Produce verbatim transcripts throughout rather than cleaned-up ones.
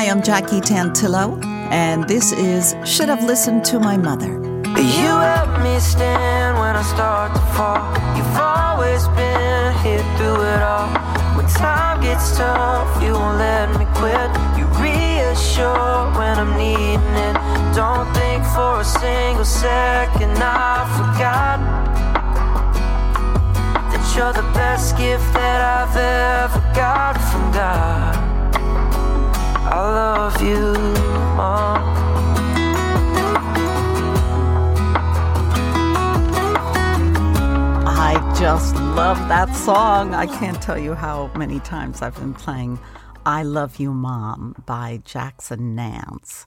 Hi, I'm Jackie Tantillo, and this is Should Have Listened to My Mother. You help me stand when I start to fall. You've always been here through it all. When time gets tough, you won't let me quit. You reassure when I'm needing it. Don't think for a single second I've forgotten that you're the best gift that I've ever got from God. I love you, Mom. I just love that song. I can't tell you how many times I've been playing I Love You, Mom by Jackson Nance.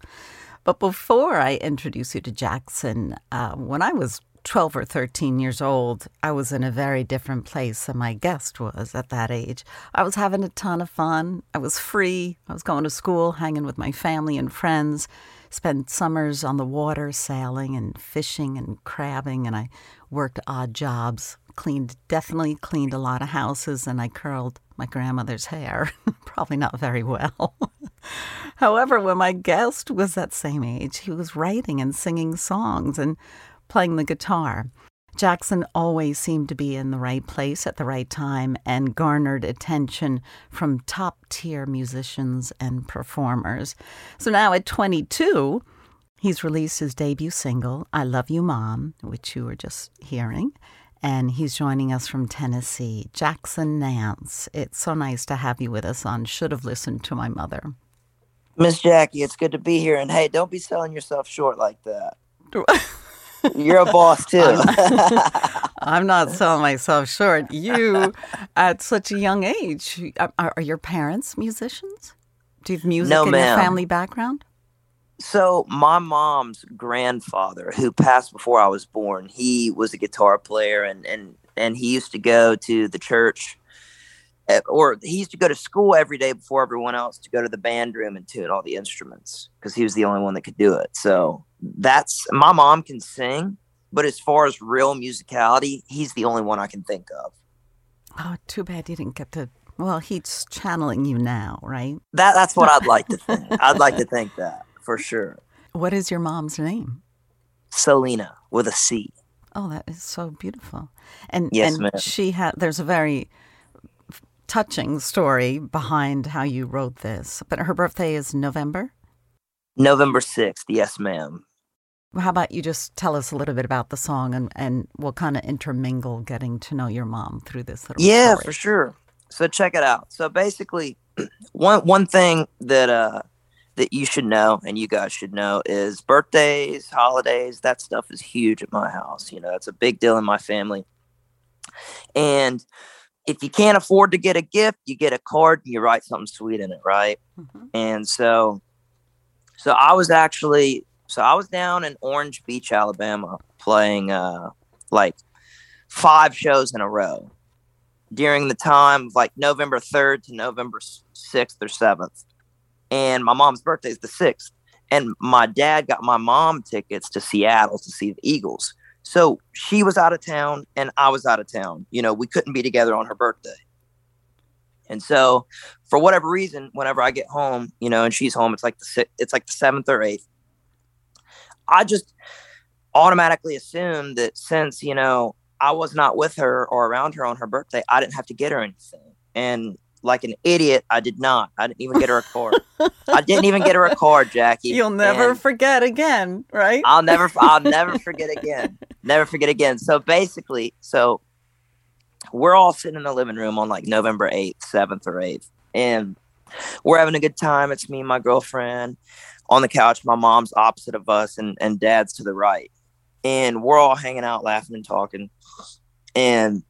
But before I introduce you to Jackson, uh, when I was twelve or thirteen years old, I was in a very different place than my guest was at that age. I was having a ton of fun. I was free. I was going to school, hanging with my family and friends, spent summers on the water, sailing and fishing and crabbing, and I worked odd jobs, cleaned, definitely cleaned a lot of houses, and I curled my grandmother's hair, probably not very well. However, when my guest was that same age, he was writing and singing songs and playing the guitar. Jackson always seemed to be in the right place at the right time and garnered attention from top-tier musicians and performers. So now at twenty-two, he's released his debut single, I Love You, Mom, which you were just hearing, and he's joining us from Tennessee. Jackson Nance, it's so nice to have you with us on Should Have Listened to My Mother. Miss Jackie, it's good to be here, and hey, don't be selling yourself short like that. You're a boss, too. I'm, I'm not selling myself short. You, at such a young age, are, are your parents musicians? Do you have music no, in ma'am. your family background? So my mom's grandfather, who passed before I was born, he was a guitar player, and, and, and he used to go to the church, or he used to go to school every day before everyone else to go to the band room and tune all the instruments because he was the only one that could do it. So that's my mom can sing, but as far as real musicality, he's the only one I can think of. Oh, too bad you didn't get to. Well, he's channeling you now, right? That that's what I'd like to think. I'd like to think that for sure. What is your mom's name? Selena with a C. Oh, that is so beautiful. And yes, and ma'am. she had. There's a very touching story behind how you wrote this, but her birthday is November? November sixth, yes, ma'am. How about you just tell us a little bit about the song, and, and we'll kind of intermingle getting to know your mom through this little yeah, story. For sure. So check it out. So basically, one one thing that uh, that you should know, and you guys should know, is birthdays, holidays, that stuff is huge at my house. You know, it's a big deal in my family. And if you can't afford to get a gift, you get a card and you write something sweet in it, right? Mm-hmm. And so so I was actually so I was down in Orange Beach, Alabama, playing uh, like five shows in a row during the time of like November third to November sixth or seventh. And my mom's birthday is the sixth. And my dad got my mom tickets to Seattle to see the Eagles. So she was out of town and I was out of town. You know, we couldn't be together on her birthday. And so for whatever reason, whenever I get home, you know, and she's home, it's like the it's like the seventh or eighth. I just automatically assumed that since, you know, I was not with her or around her on her birthday, I didn't have to get her anything. And like an idiot, I did not. I didn't even get her a card. I didn't even get her a card, Jackie. You'll never and forget again, right? I'll never I'll never forget again. Never forget again. So basically, so we're all sitting in the living room on like November eighth, seventh or eighth. And we're having a good time. It's me and my girlfriend on the couch. My mom's opposite of us and, and dad's to the right. And we're all hanging out, laughing and talking. And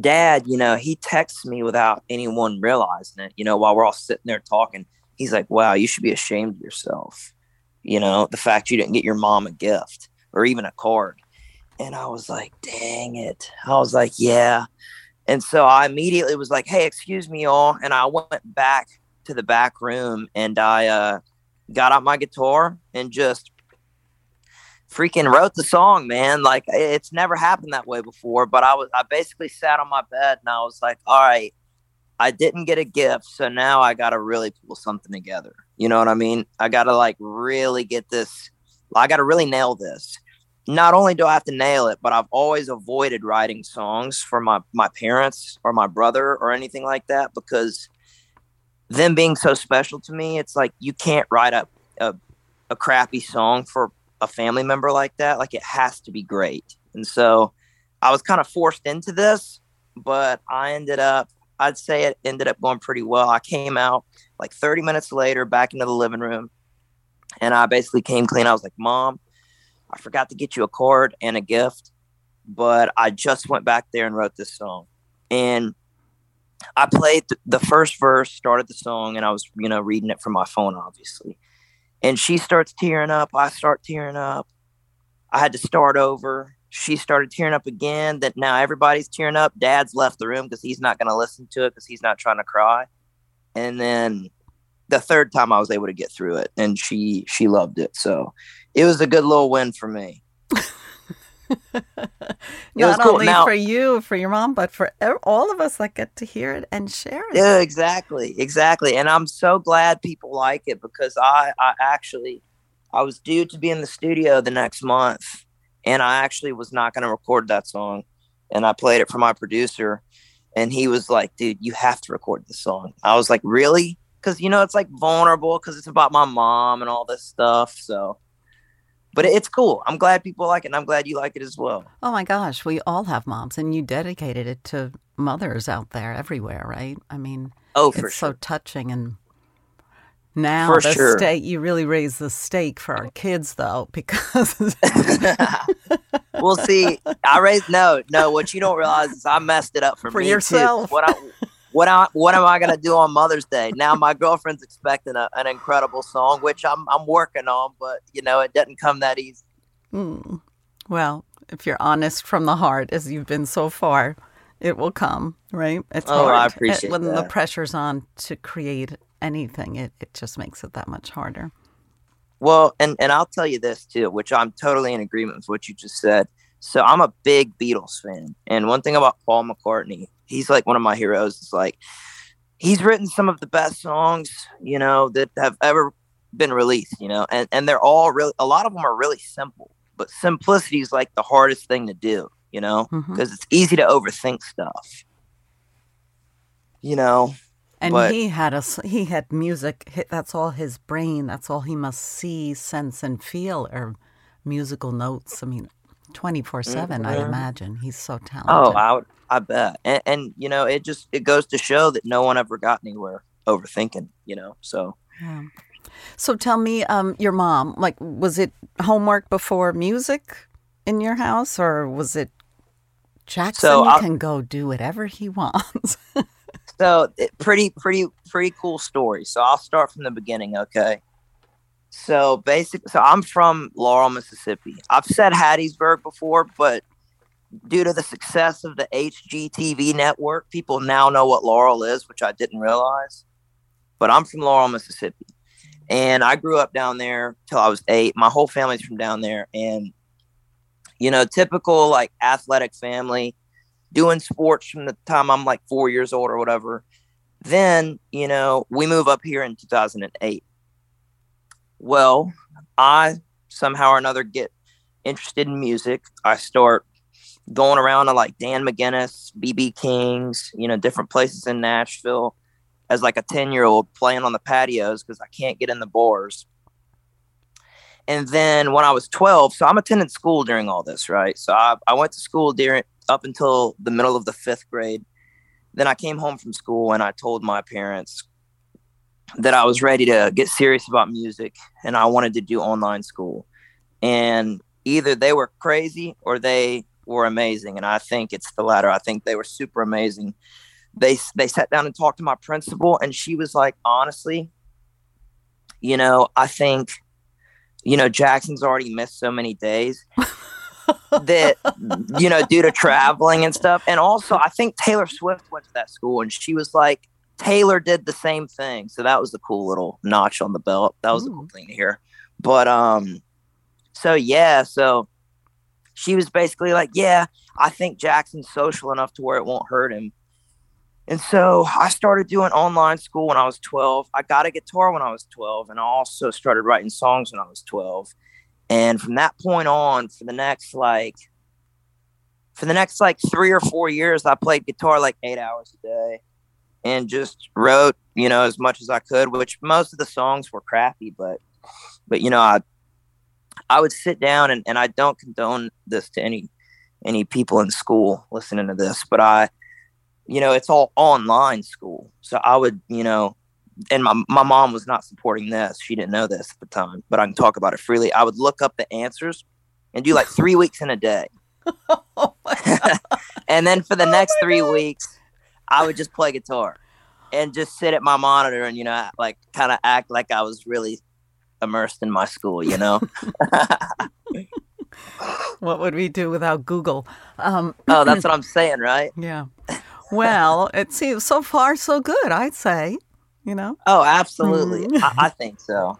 Dad, you know, he texts me without anyone realizing it, you know, while we're all sitting there talking. He's like, wow, you should be ashamed of yourself. You know, the fact you didn't get your mom a gift or even a card. And I was like, dang it. I was like, yeah. And so I immediately was like, hey, excuse me, y'all. And I went back to the back room and I uh, got out my guitar and just freaking wrote the song, man. Like, it's never happened that way before, but I was I basically sat on my bed and I was like, all right, I didn't get a gift, so now I got to really pull something together. You know what I mean? I got to like really get this. I got to really nail this. Not only do I have to nail it, but I've always avoided writing songs for my, my parents or my brother or anything like that, because them being so special to me, it's like you can't write a, a, a crappy song for a family member like that. Like, it has to be great. And so I was kind of forced into this, but I ended up, I'd say it ended up going pretty well. I came out like thirty minutes later back into the living room, and I basically came clean. I was like, Mom, I forgot to get you a card and a gift, but I just went back there and wrote this song. And I played th- the first verse, started the song, and I was, you know, reading it from my phone, obviously. And she starts tearing up. I start tearing up. I had to start over. She started tearing up again. That now everybody's tearing up. Dad's left the room because he's not going to listen to it because he's not trying to cry. And then the third time I was able to get through it, and she she loved it. So it was a good little win for me. Not cool. only now, for you, for your mom, but for all of us that get to hear it and share it. Yeah, exactly. Exactly. And I'm so glad people like it, because I, I actually, I was due to be in the studio the next month, and I actually was not going to record that song. And I played it for my producer, and he was like, dude, you have to record this song. I was like, really? Because, you know, it's like vulnerable, because it's about my mom and all this stuff. So. But it's cool. I'm glad people like it, and I'm glad you like it as well. Oh, my gosh. We all have moms, and you dedicated it to mothers out there everywhere, right? I mean, oh, for it's sure. so touching. And now for the sure. stake, you really raise the stake for our kids, though, because... Well, see, I raised... No, no, what you don't realize is I messed it up for, for me, yourself. Too. What I, What I, what am I going to do on Mother's Day? Now my girlfriend's expecting a, an incredible song, which I'm I'm working on, but, you know, it doesn't come that easy. Mm. Well, if you're honest from the heart, as you've been so far, it will come, right? It's oh, hard. I appreciate it, when that. the pressure's on to create anything, it, it just makes it that much harder. Well, and, and I'll tell you this, too, which I'm totally in agreement with what you just said. So I'm a big Beatles fan. And one thing about Paul McCartney, he's like one of my heroes. It's like, he's written some of the best songs, you know, that have ever been released, you know, and, and they're all really, a lot of them are really simple, but simplicity is like the hardest thing to do, you know, because mm-hmm. it's easy to overthink stuff, you know. And but, he had a, he had music. That's all his brain. That's all he must see, sense, and feel are musical notes. I mean, twenty-four seven, mm-hmm. I'd imagine. He's so talented. Oh, I would, I bet. And, and, you know, it just, it goes to show that no one ever got anywhere overthinking, you know, so. Yeah. So tell me, um, your mom, like, was it homework before music in your house, or was it Jackson so can go do whatever he wants? So it, pretty, pretty, pretty cool story. So I'll start from the beginning, okay? So basically, so I'm from Laurel, Mississippi. I've said Hattiesburg before, but due to the success of the H G T V network, people now know what Laurel is, which I didn't realize. But I'm from Laurel, Mississippi. And I grew up down there till I was eight. My whole family's from down there. And, you know, typical like athletic family, doing sports from the time I'm like four years old or whatever. Then, you know, we move up here in two thousand eight. Well, I somehow or another get interested in music. I start going around to like Dan McGinnis, B B Kings, you know, different places in Nashville as like a ten-year-old, playing on the patios because I can't get in the bars. And then when I was twelve, so I'm attending school during all this, right? So I, I went to school during up until the middle of the fifth grade. Then I came home from school and I told my parents that I was ready to get serious about music and I wanted to do online school. And either they were crazy or they were amazing. And I think it's the latter. I think they were super amazing. They they sat down and talked to my principal, and she was like, honestly, you know, I think, you know, Jackson's already missed so many days that, you know, due to traveling and stuff. And also I think Taylor Swift went to that school, and she was like, Taylor did the same thing. So that was the cool little notch on the belt. That was Ooh. the cool thing to hear. But, um, so yeah, so she was basically like, yeah, I think Jackson's social enough to where it won't hurt him. And so I started doing online school when I was twelve. I got a guitar when I was twelve, and I also started writing songs when I was twelve. And from that point on, for the next like for the next like three or four years, I played guitar like eight hours a day and just wrote, you know, as much as I could, which most of the songs were crappy, but but you know, I I would sit down and, and I don't condone this to any any people in school listening to this, but I you know, it's all online school. So I would, you know, and my my mom was not supporting this. She didn't know this at the time, but I can talk about it freely. I would look up the answers and do like three weeks in a day. Oh my God. And then for the oh next three God. weeks, I would just play guitar and just sit at my monitor and, you know, like kind of act like I was really immersed in my school, you know? What would we do without Google? Um, oh, that's what I'm saying, right? Yeah. Well, it seems so far so good, I'd say, you know? Oh, absolutely. Mm. I, I think so.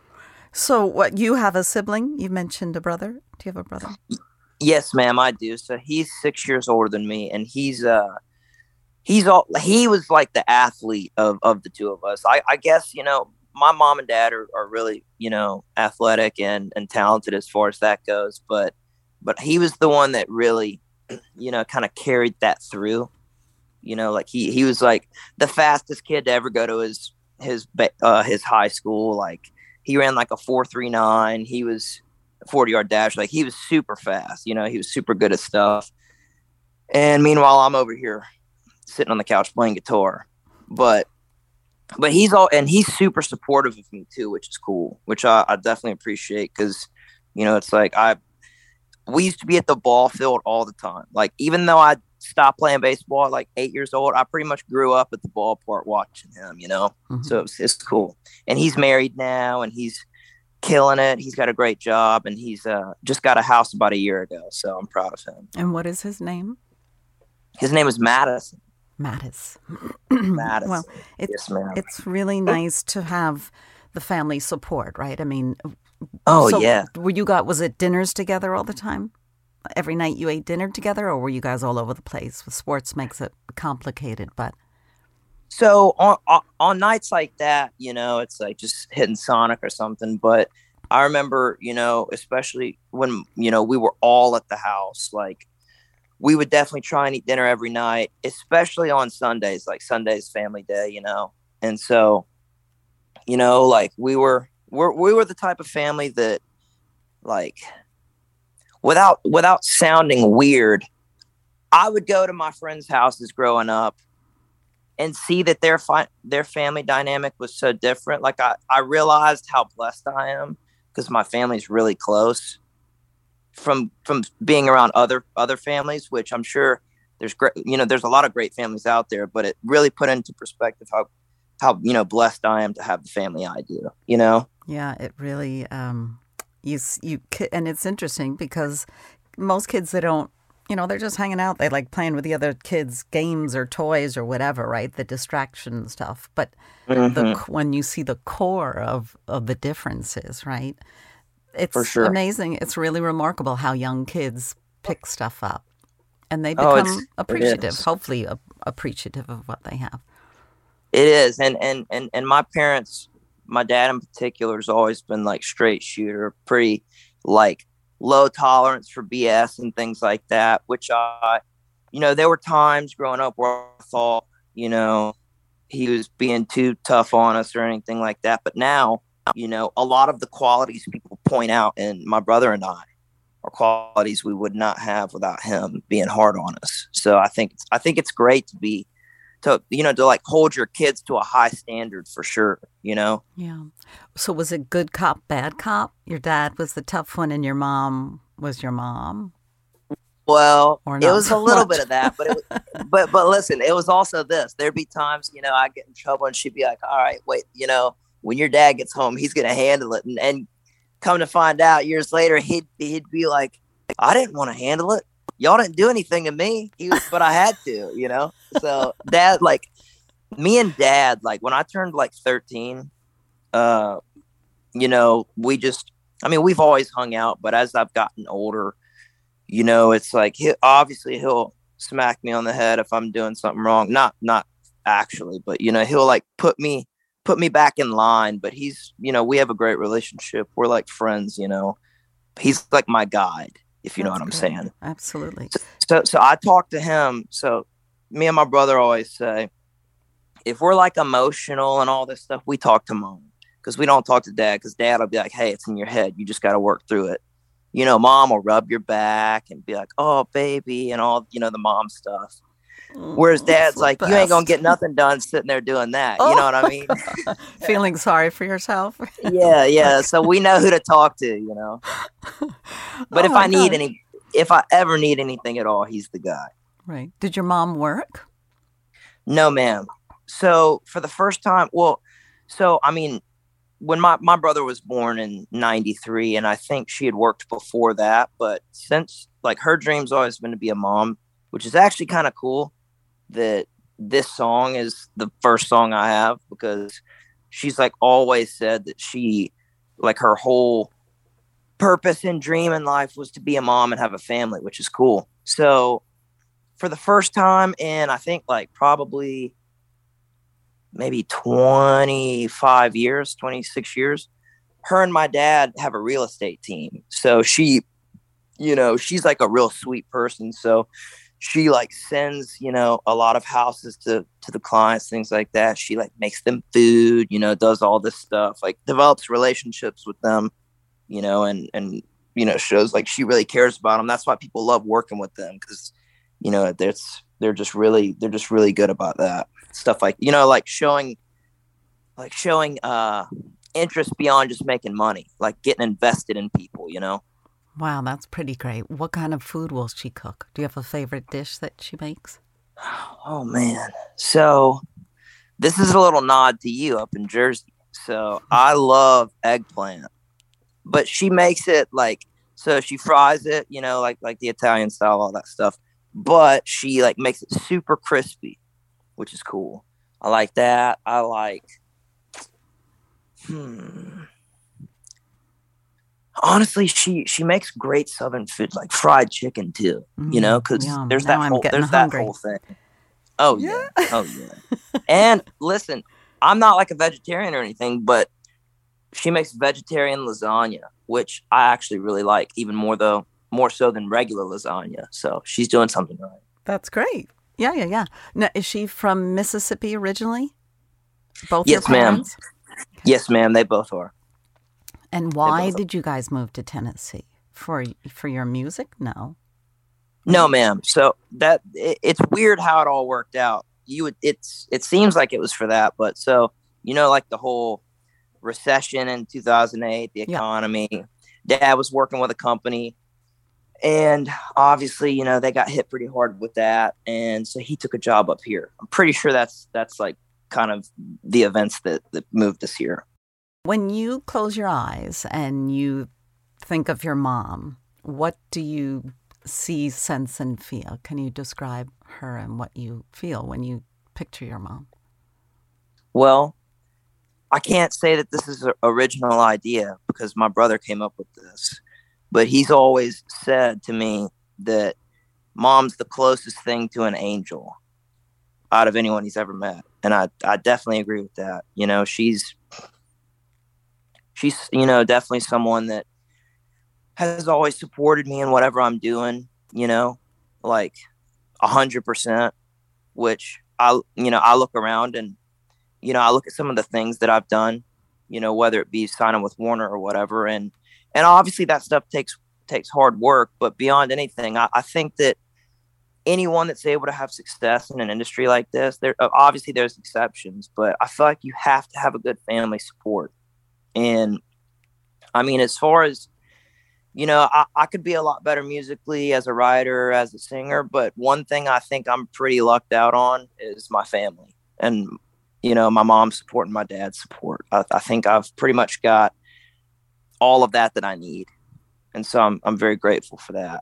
So what, you have a sibling? You mentioned a brother. Do you have a brother? Yes, ma'am, I do. So he's six years older than me, and he's uh he's all he was like the athlete of, of the two of us. I, I guess, you know, my mom and dad are, are really, you know, athletic and, and talented as far as that goes, but but he was the one that really, you know, kind of carried that through. You know, like he, he was like the fastest kid to ever go to his his uh, his high school. Like he ran like a four three nine. He was a forty yard dash. Like he was super fast. You know, he was super good at stuff. And meanwhile, I'm over here sitting on the couch playing guitar. But but he's all and he's super supportive of me too, which is cool. Which I, I definitely appreciate because you know it's like I we used to be at the ball field all the time. Like even though I stopped playing baseball at like eight years old, I pretty much grew up at the ballpark watching him, you know? Mm-hmm. So it's, it's cool. And he's married now and he's killing it. He's got a great job and he's uh, just got a house about a year ago. So I'm proud of him. And what is his name? His name is Madison. Mattis. Mattis. Well, it's, yes, ma'am. It's really nice to have the family support, right? I mean, oh, so yeah. Were you got, was it dinners together all the time? Every night you ate dinner together, or were you guys all over the place? Sports makes it complicated, but so on, on on nights like that, you know, it's like just hitting Sonic or something. But I remember, you know, especially when you know we were all at the house, like we would definitely try and eat dinner every night, especially on Sundays, like Sunday's family day, you know. And so, you know, like we were we're we were the type of family that like. Without without sounding weird, I would go to my friends' houses growing up and see that their fi- their family dynamic was so different. Like I, I realized how blessed I am because my family's really close from from being around other other families, which I'm sure there's great you know there's a lot of great families out there, but it really put into perspective how how you know blessed I am to have the family I do. You know? Yeah, it really. Um... You you and it's interesting because most kids, they don't, you know, they're just hanging out. They like playing with the other kids' games or toys or whatever, right? The distraction stuff. But mm-hmm. the, when you see the core of, of the differences, right? It's For sure. amazing. It's really remarkable how young kids pick stuff up and they become oh, appreciative, hopefully uh, appreciative of what they have. It is. And, and, and, and my parents... My dad in particular has always been like straight shooter, pretty like low tolerance for B S and things like that, which I, you know, there were times growing up where I thought, you know, he was being too tough on us or anything like that. But now, you know, a lot of the qualities people point out in my brother and I are qualities we would not have without him being hard on us. So I think, I think it's great to be, to, you know, to like hold your kids to a high standard for sure, you know? Yeah. So was it good cop, bad cop? Your dad was the tough one and your mom was your mom? Well, it was so a little much. bit of that, but, it was, but, but listen, it was also this, there'd be times, you know, I get in trouble and she'd be like, all right, wait, you know, when your dad gets home, he's going to handle it. And, and come to find out years later, he'd, he'd be like, I didn't want to handle it. Y'all didn't do anything to me, he was, but I had to, you know? So dad, like me and dad, like when I turned like thirteen, uh, you know, we just, I mean, we've always hung out, but as I've gotten older, you know, it's like, he, obviously he'll smack me on the head if I'm doing something wrong. Not, not actually, but, you know, he'll like put me, put me back in line, but he's, you know, we have a great relationship. We're like friends, you know, he's like my guide, if you That's know what I'm good. saying. Absolutely. So, so, so I talk to him. So me and my brother always say, if we're like emotional and all this stuff, we talk to mom, because we don't talk to dad, because dad will be like, hey, it's in your head. You just got to work through it. You know, mom will rub your back and be like, oh, baby, and all, you know, the mom stuff. Mm, Whereas dad's like, best. you ain't going to get nothing done sitting there doing that. Oh. You know what I mean? Feeling sorry for yourself. yeah, yeah. So we know who to talk to, you know. But oh, if I need God. any, if I ever need anything at all, he's the guy. Right. Did your mom work? No, ma'am. So for the first time, well, so, I mean, when my, my brother was born in ninety-three, and I think she had worked before that, but since like her dream's always been to be a mom, which is actually kind of cool that this song is the first song I have, because she's like always said that she, like her whole purpose and dream in life was to be a mom and have a family, which is cool. So for the first time in, I think like probably maybe twenty-five years, twenty-six years, her and my dad have a real estate team. So she, you know, she's like a real sweet person. So she like sends, you know, a lot of houses to, to the clients, things like that. She like makes them food, you know, does all this stuff, like develops relationships with them, you know, and, and, you know, shows like she really cares about them. That's why people love working with them. 'Cause you know, there's, they're just really, they're just really good about that. Stuff like, you know, like showing like showing uh interest beyond just making money, like getting invested in people, you know. Wow, that's pretty great. What kind of food will she cook? Do you have a favorite dish that she makes? Oh man. So this is a little nod to you up in Jersey. So I love eggplant. But she makes it like, so she fries it, you know, like like the Italian style, all that stuff. But she like makes it super crispy, which is cool. I like that. I like, hmm. Honestly, she, she makes great Southern food, like fried chicken too, you know, because there's that whole, there's hungry. that whole thing. Oh yeah. yeah. Oh yeah. And listen, I'm not like a vegetarian or anything, but she makes vegetarian lasagna, which I actually really like even more though, more so than regular lasagna. So she's doing something right. That's great. Yeah, yeah, yeah. Now, is she from Mississippi originally? Both Yes, ma'am. Yes, ma'am. They both are. And why did are. you guys move to Tennessee? For for your music? No. No, ma'am. So that it, it's weird how it all worked out. You would, it's it seems like it was for that, but so, you know, like the whole recession in two thousand eight, the economy. Yeah. Dad was working with a company. And obviously, you know, they got hit pretty hard with that. And so he took a job up here. I'm pretty sure that's that's like kind of the events that, that moved us here. When you close your eyes and you think of your mom, what do you see, sense, and feel? Can you describe her and what you feel when you picture your mom? Well, I can't say that this is an original idea because my brother came up with this. But he's always said to me that mom's the closest thing to an angel out of anyone he's ever met. And I, I definitely agree with that. You know, she's, she's, you know, definitely someone that has always supported me in whatever I'm doing, you know, like a hundred percent, which I, you know, I look around and, you know, I look at some of the things that I've done, you know, whether it be signing with Warner or whatever. And, And obviously that stuff takes takes hard work, but beyond anything, I, I think that anyone that's able to have success in an industry like this, there obviously there's exceptions, but I feel like you have to have a good family support. And I mean, as far as, you know, I, I could be a lot better musically as a writer, as a singer, but one thing I think I'm pretty lucked out on is my family and, you know, my mom's support and my dad's support. I, I think I've pretty much got all of that that I need. And so I'm I'm very grateful for that.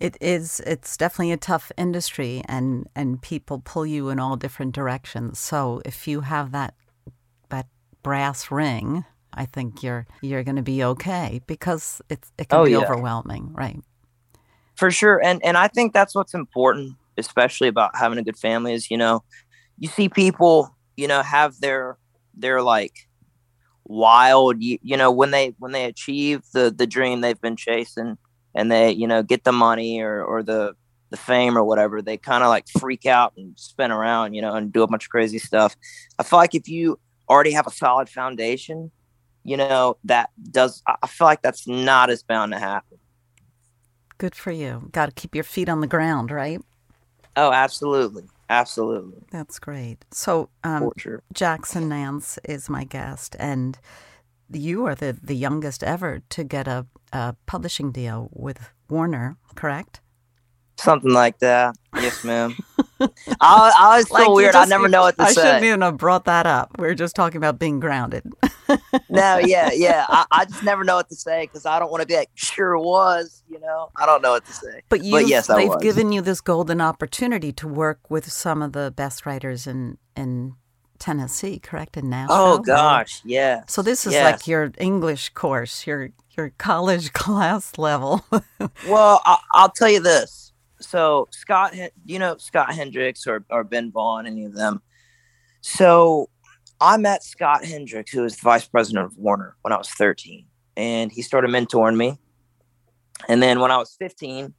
It is, it's definitely a tough industry and, and people pull you in all different directions. So if you have that that brass ring, I think you're you're gonna be okay because it's it can oh, be yeah. overwhelming, right? For sure. And and I think that's what's important, especially about having a good family, is, you know, you see people, you know, have their their like wild, you, you know, when they when they achieve the the dream they've been chasing, and they, you know, get the money or or the the fame or whatever, they kind of like freak out and spin around, you know, and do a bunch of crazy stuff. I feel like if you already have a solid foundation, you know, that does, I feel like that's not as bound to happen. Good for you. Got to keep your feet on the ground, right? Oh, absolutely. Absolutely. That's great. So um, sure. Jackson Nance is my guest, and you are the, the youngest ever to get a, a publishing deal with Warner, correct? Something like that. Yes, ma'am. I, I always feel like weird. Just, I never know what to I say. I shouldn't even have brought that up. We were just talking about being grounded. No, yeah, yeah. I, I just never know what to say because I don't want to be like, sure was, you know. I don't know what to say. But, but yes, I they've was. given you this golden opportunity to work with some of the best writers in, in Tennessee, correct? In Nashville. Oh, gosh, yeah. So this is yes. like your English course, your, your college class level. Well, I, I'll tell you this. So Scott, you know, Scott Hendricks or, or Ben Vaughn, any of them. So I met Scott Hendricks, who was the vice president of Warner, when I was thirteen, and he started mentoring me. And then when I was fifteen,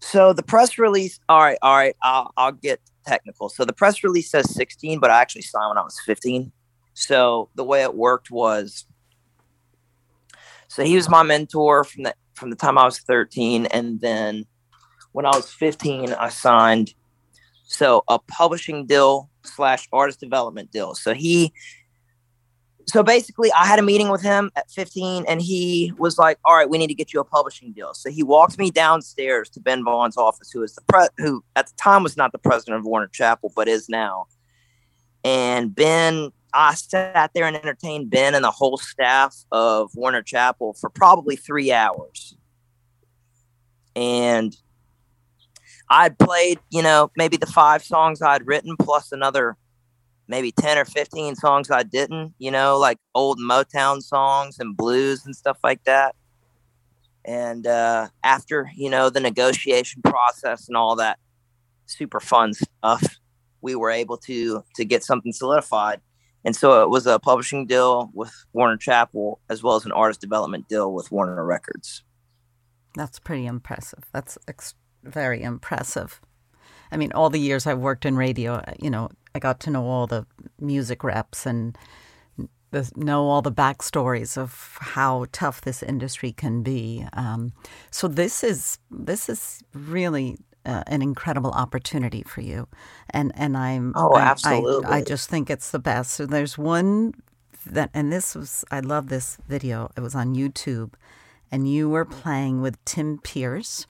so the press release, all right, all right, I'll, I'll get technical. So the press release says sixteen, but I actually signed when I was fifteen. So the way it worked was, so he was my mentor from the, from the time I was thirteen. And then when I was fifteen, I signed so a publishing deal slash artist development deal. So he, so basically I had a meeting with him at fifteen, and he was like, all right, we need to get you a publishing deal. So he walked me downstairs to Ben Vaughn's office, who is the pre- who at the time was not the president of Warner Chappell, but is now. And Ben, I sat there and entertained Ben and the whole staff of Warner Chappell for probably three hours. And I played, you know, maybe the five songs I'd written plus another maybe ten or fifteen songs I didn't, you know, like old Motown songs and blues and stuff like that. And uh, after, you know, the negotiation process and all that super fun stuff, we were able to to get something solidified. And so it was a publishing deal with Warner Chappell as well as an artist development deal with Warner Records. That's pretty impressive. That's ex- Very impressive. I mean, all the years I worked in radio, you know, I got to know all the music reps and the, know all the backstories of how tough this industry can be. Um, so this is this is really uh, an incredible opportunity for you, and and I'm oh absolutely. I, I, I just think it's the best. So there's one that, and this was I love this video. It was on YouTube, and you were playing with Tim Pierce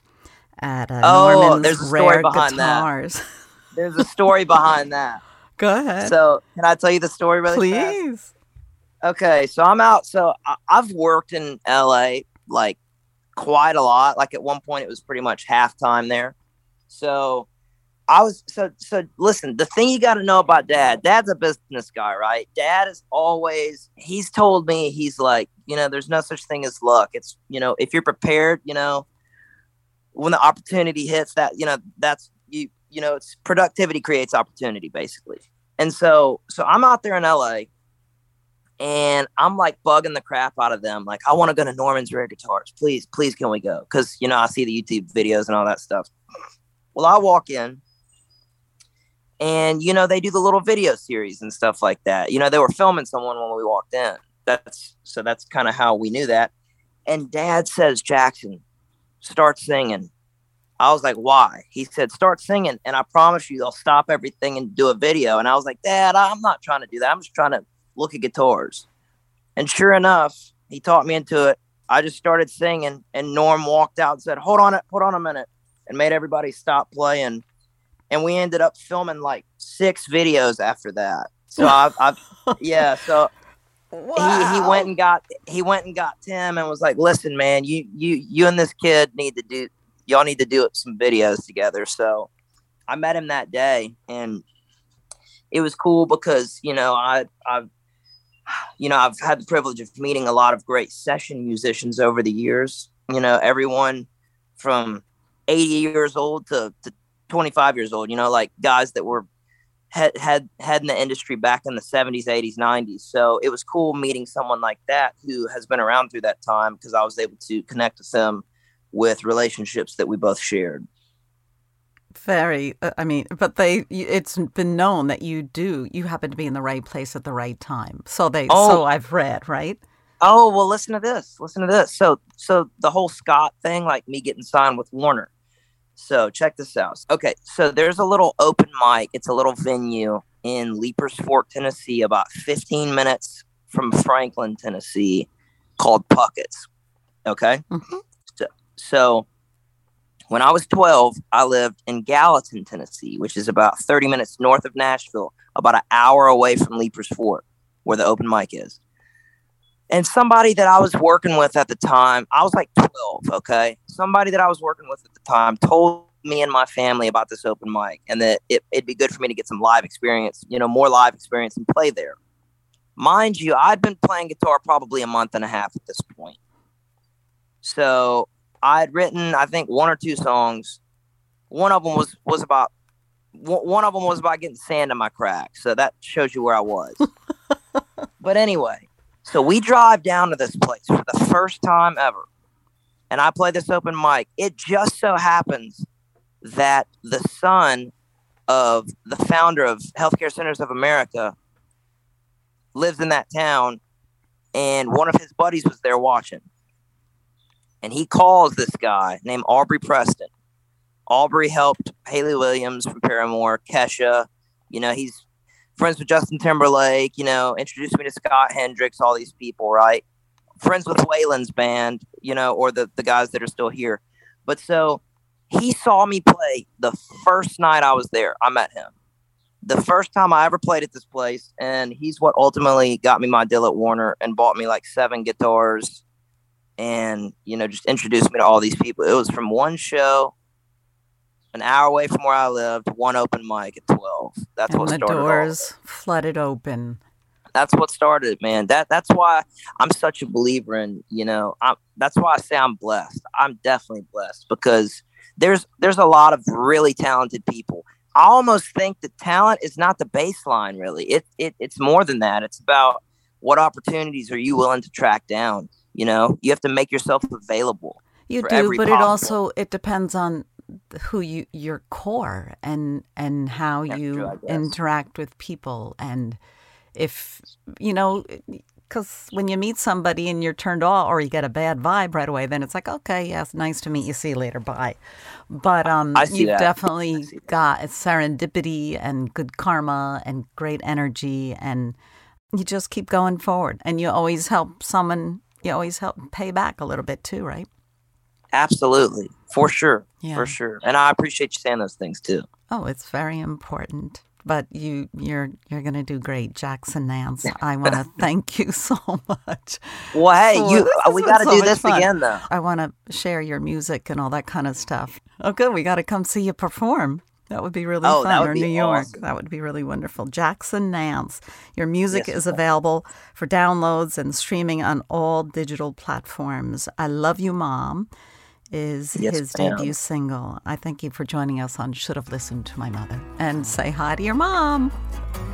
at uh, oh, Norman's Rare Guitars. That. There's a story behind that. Go ahead. So can I tell you the story really Please. Fast? Okay, so I'm out. So I- I've worked in L A like quite a lot. Like at one point it was pretty much halftime there. So I was, so, so listen, the thing you got to know about dad, dad's a business guy, right? Dad is always, he's told me, he's like, you know, there's no such thing as luck. It's, you know, if you're prepared, you know, when the opportunity hits that, you know, that's you, you know, it's productivity creates opportunity basically. And so, so I'm out there in L A and I'm like bugging the crap out of them. Like, I want to go to Norman's Rare Guitars. Please, please, can we go? Cause you know, I see the YouTube videos and all that stuff. Well, I walk in and, you know, they do the little video series and stuff like that. You know, they were filming someone when we walked in. That's, so that's kind of how we knew that. And dad says, Jackson, start singing. I was like, why? He said, start singing, and I promise you they'll stop everything and do a video. And I was like, Dad, I'm not trying to do that. I'm just trying to look at guitars. And sure enough, he taught me into it. I just started singing, and Norm walked out and said, hold on, hold on a minute, and made everybody stop playing. And we ended up filming like six videos after that. So I've, I've yeah, so Wow. He, he went and got he went and got Tim and was like, listen, man, you you you and this kid need to do y'all need to do some videos together. So I met him that day, and it was cool because, you know, I I've you know, I've had the privilege of meeting a lot of great session musicians over the years. You know, everyone from eighty years old to, to twenty-five years old, you know, like guys that were had had had in the industry back in the seventies, eighties, nineties. So it was cool meeting someone like that who has been around through that time, because I was able to connect with them with relationships that we both shared. Very, I mean, but they, it's been known that you do, you happen to be in the right place at the right time. So they, oh. so I've read, right? Oh, well, listen to this, listen to this. So, so the whole Scott thing, like me getting signed with Warner. So check this out. Okay. So there's a little open mic. It's a little venue in Leiper's Fork, Tennessee, about fifteen minutes from Franklin, Tennessee, called Puckets. Okay. Mm-hmm. So, so when I was twelve, I lived in Gallatin, Tennessee, which is about thirty minutes north of Nashville, about an hour away from Leiper's Fork, where the open mic is. And somebody that I was working with at the time, I was like twelve, okay? Somebody that I was working with at the time told me and my family about this open mic, and that it, it'd be good for me to get some live experience, you know, more live experience and play there. Mind you, I'd been playing guitar probably a month and a half at this point. So I'd written, I think, one or two songs. One of them was, was about one of them was about getting sand in my crack. So that shows you where I was. But anyway, so we drive down to this place for the first time ever, and I play this open mic. It just so happens that the son of the founder of Healthcare Centers of America lives in that town, and one of his buddies was there watching. And he calls this guy named Aubrey Preston. Aubrey helped Hayley Williams from Paramore, Kesha. You know, he's friends with Justin Timberlake, you know, introduced me to Scott Hendricks, all these people, right? Friends with Waylon's band, you know, or the, the guys that are still here. But so he saw me play the first night I was there. I met him. The first time I ever played at this place. And he's what ultimately got me my deal at Warner and bought me like seven guitars. And, you know, just introduced me to all these people. It was from one show, an hour away from where I lived, one open mic at twelve. That's and what started. And the doors flooded open. That's what started it, man. That that's why I'm such a believer in, you know, I'm, that's why I say I'm blessed. I'm definitely blessed, because there's there's a lot of really talented people. I almost think that talent is not the baseline, really. It it it's more than that. It's about what opportunities are you willing to track down. You know, you have to make yourself available. You do, but possible. It also it depends on who you your core and and how That's you true, interact with people. And if, you know, because when you meet somebody and you're turned off or you get a bad vibe right away, then it's like, OK, yes, nice to meet you. See you later. Bye. But um, you've that. definitely got serendipity and good karma and great energy. And you just keep going forward, and you always help someone. You always help pay back a little bit too, right? Absolutely. For sure. Yeah. For sure. And I appreciate you saying those things too. Oh, it's very important. But you, you're you're going to do great, Jackson Nance. I want to thank you so much. Well, hey, so, you, we got to so do this fun. again, though. I want to share your music and all that kind of stuff. Oh, good. We got to come see you perform. That would be really oh, fun. Or New York. Awesome. That would be really wonderful. Jackson Nance. Your music yes, is available for downloads and streaming on all digital platforms. I Love You, Mom is yes, his ma'am. debut single. I thank you for joining us on Should Have Listened to My Mother. And say hi to your mom.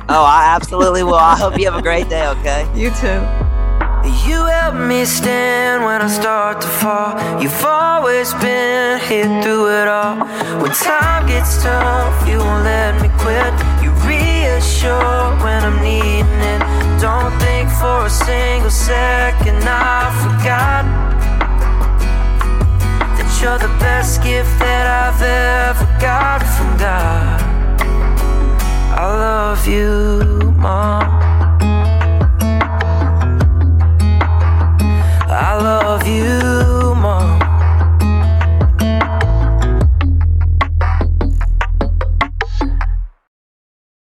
Oh, I absolutely will. I hope you have a great day, okay? You too. You help me stand when I start to fall. You've always been here through it all. When time gets tough, you won't let me quit. You reassure when I'm needing it. Don't think for a single second I forgot that you're the best gift that I've ever got from God. I love you.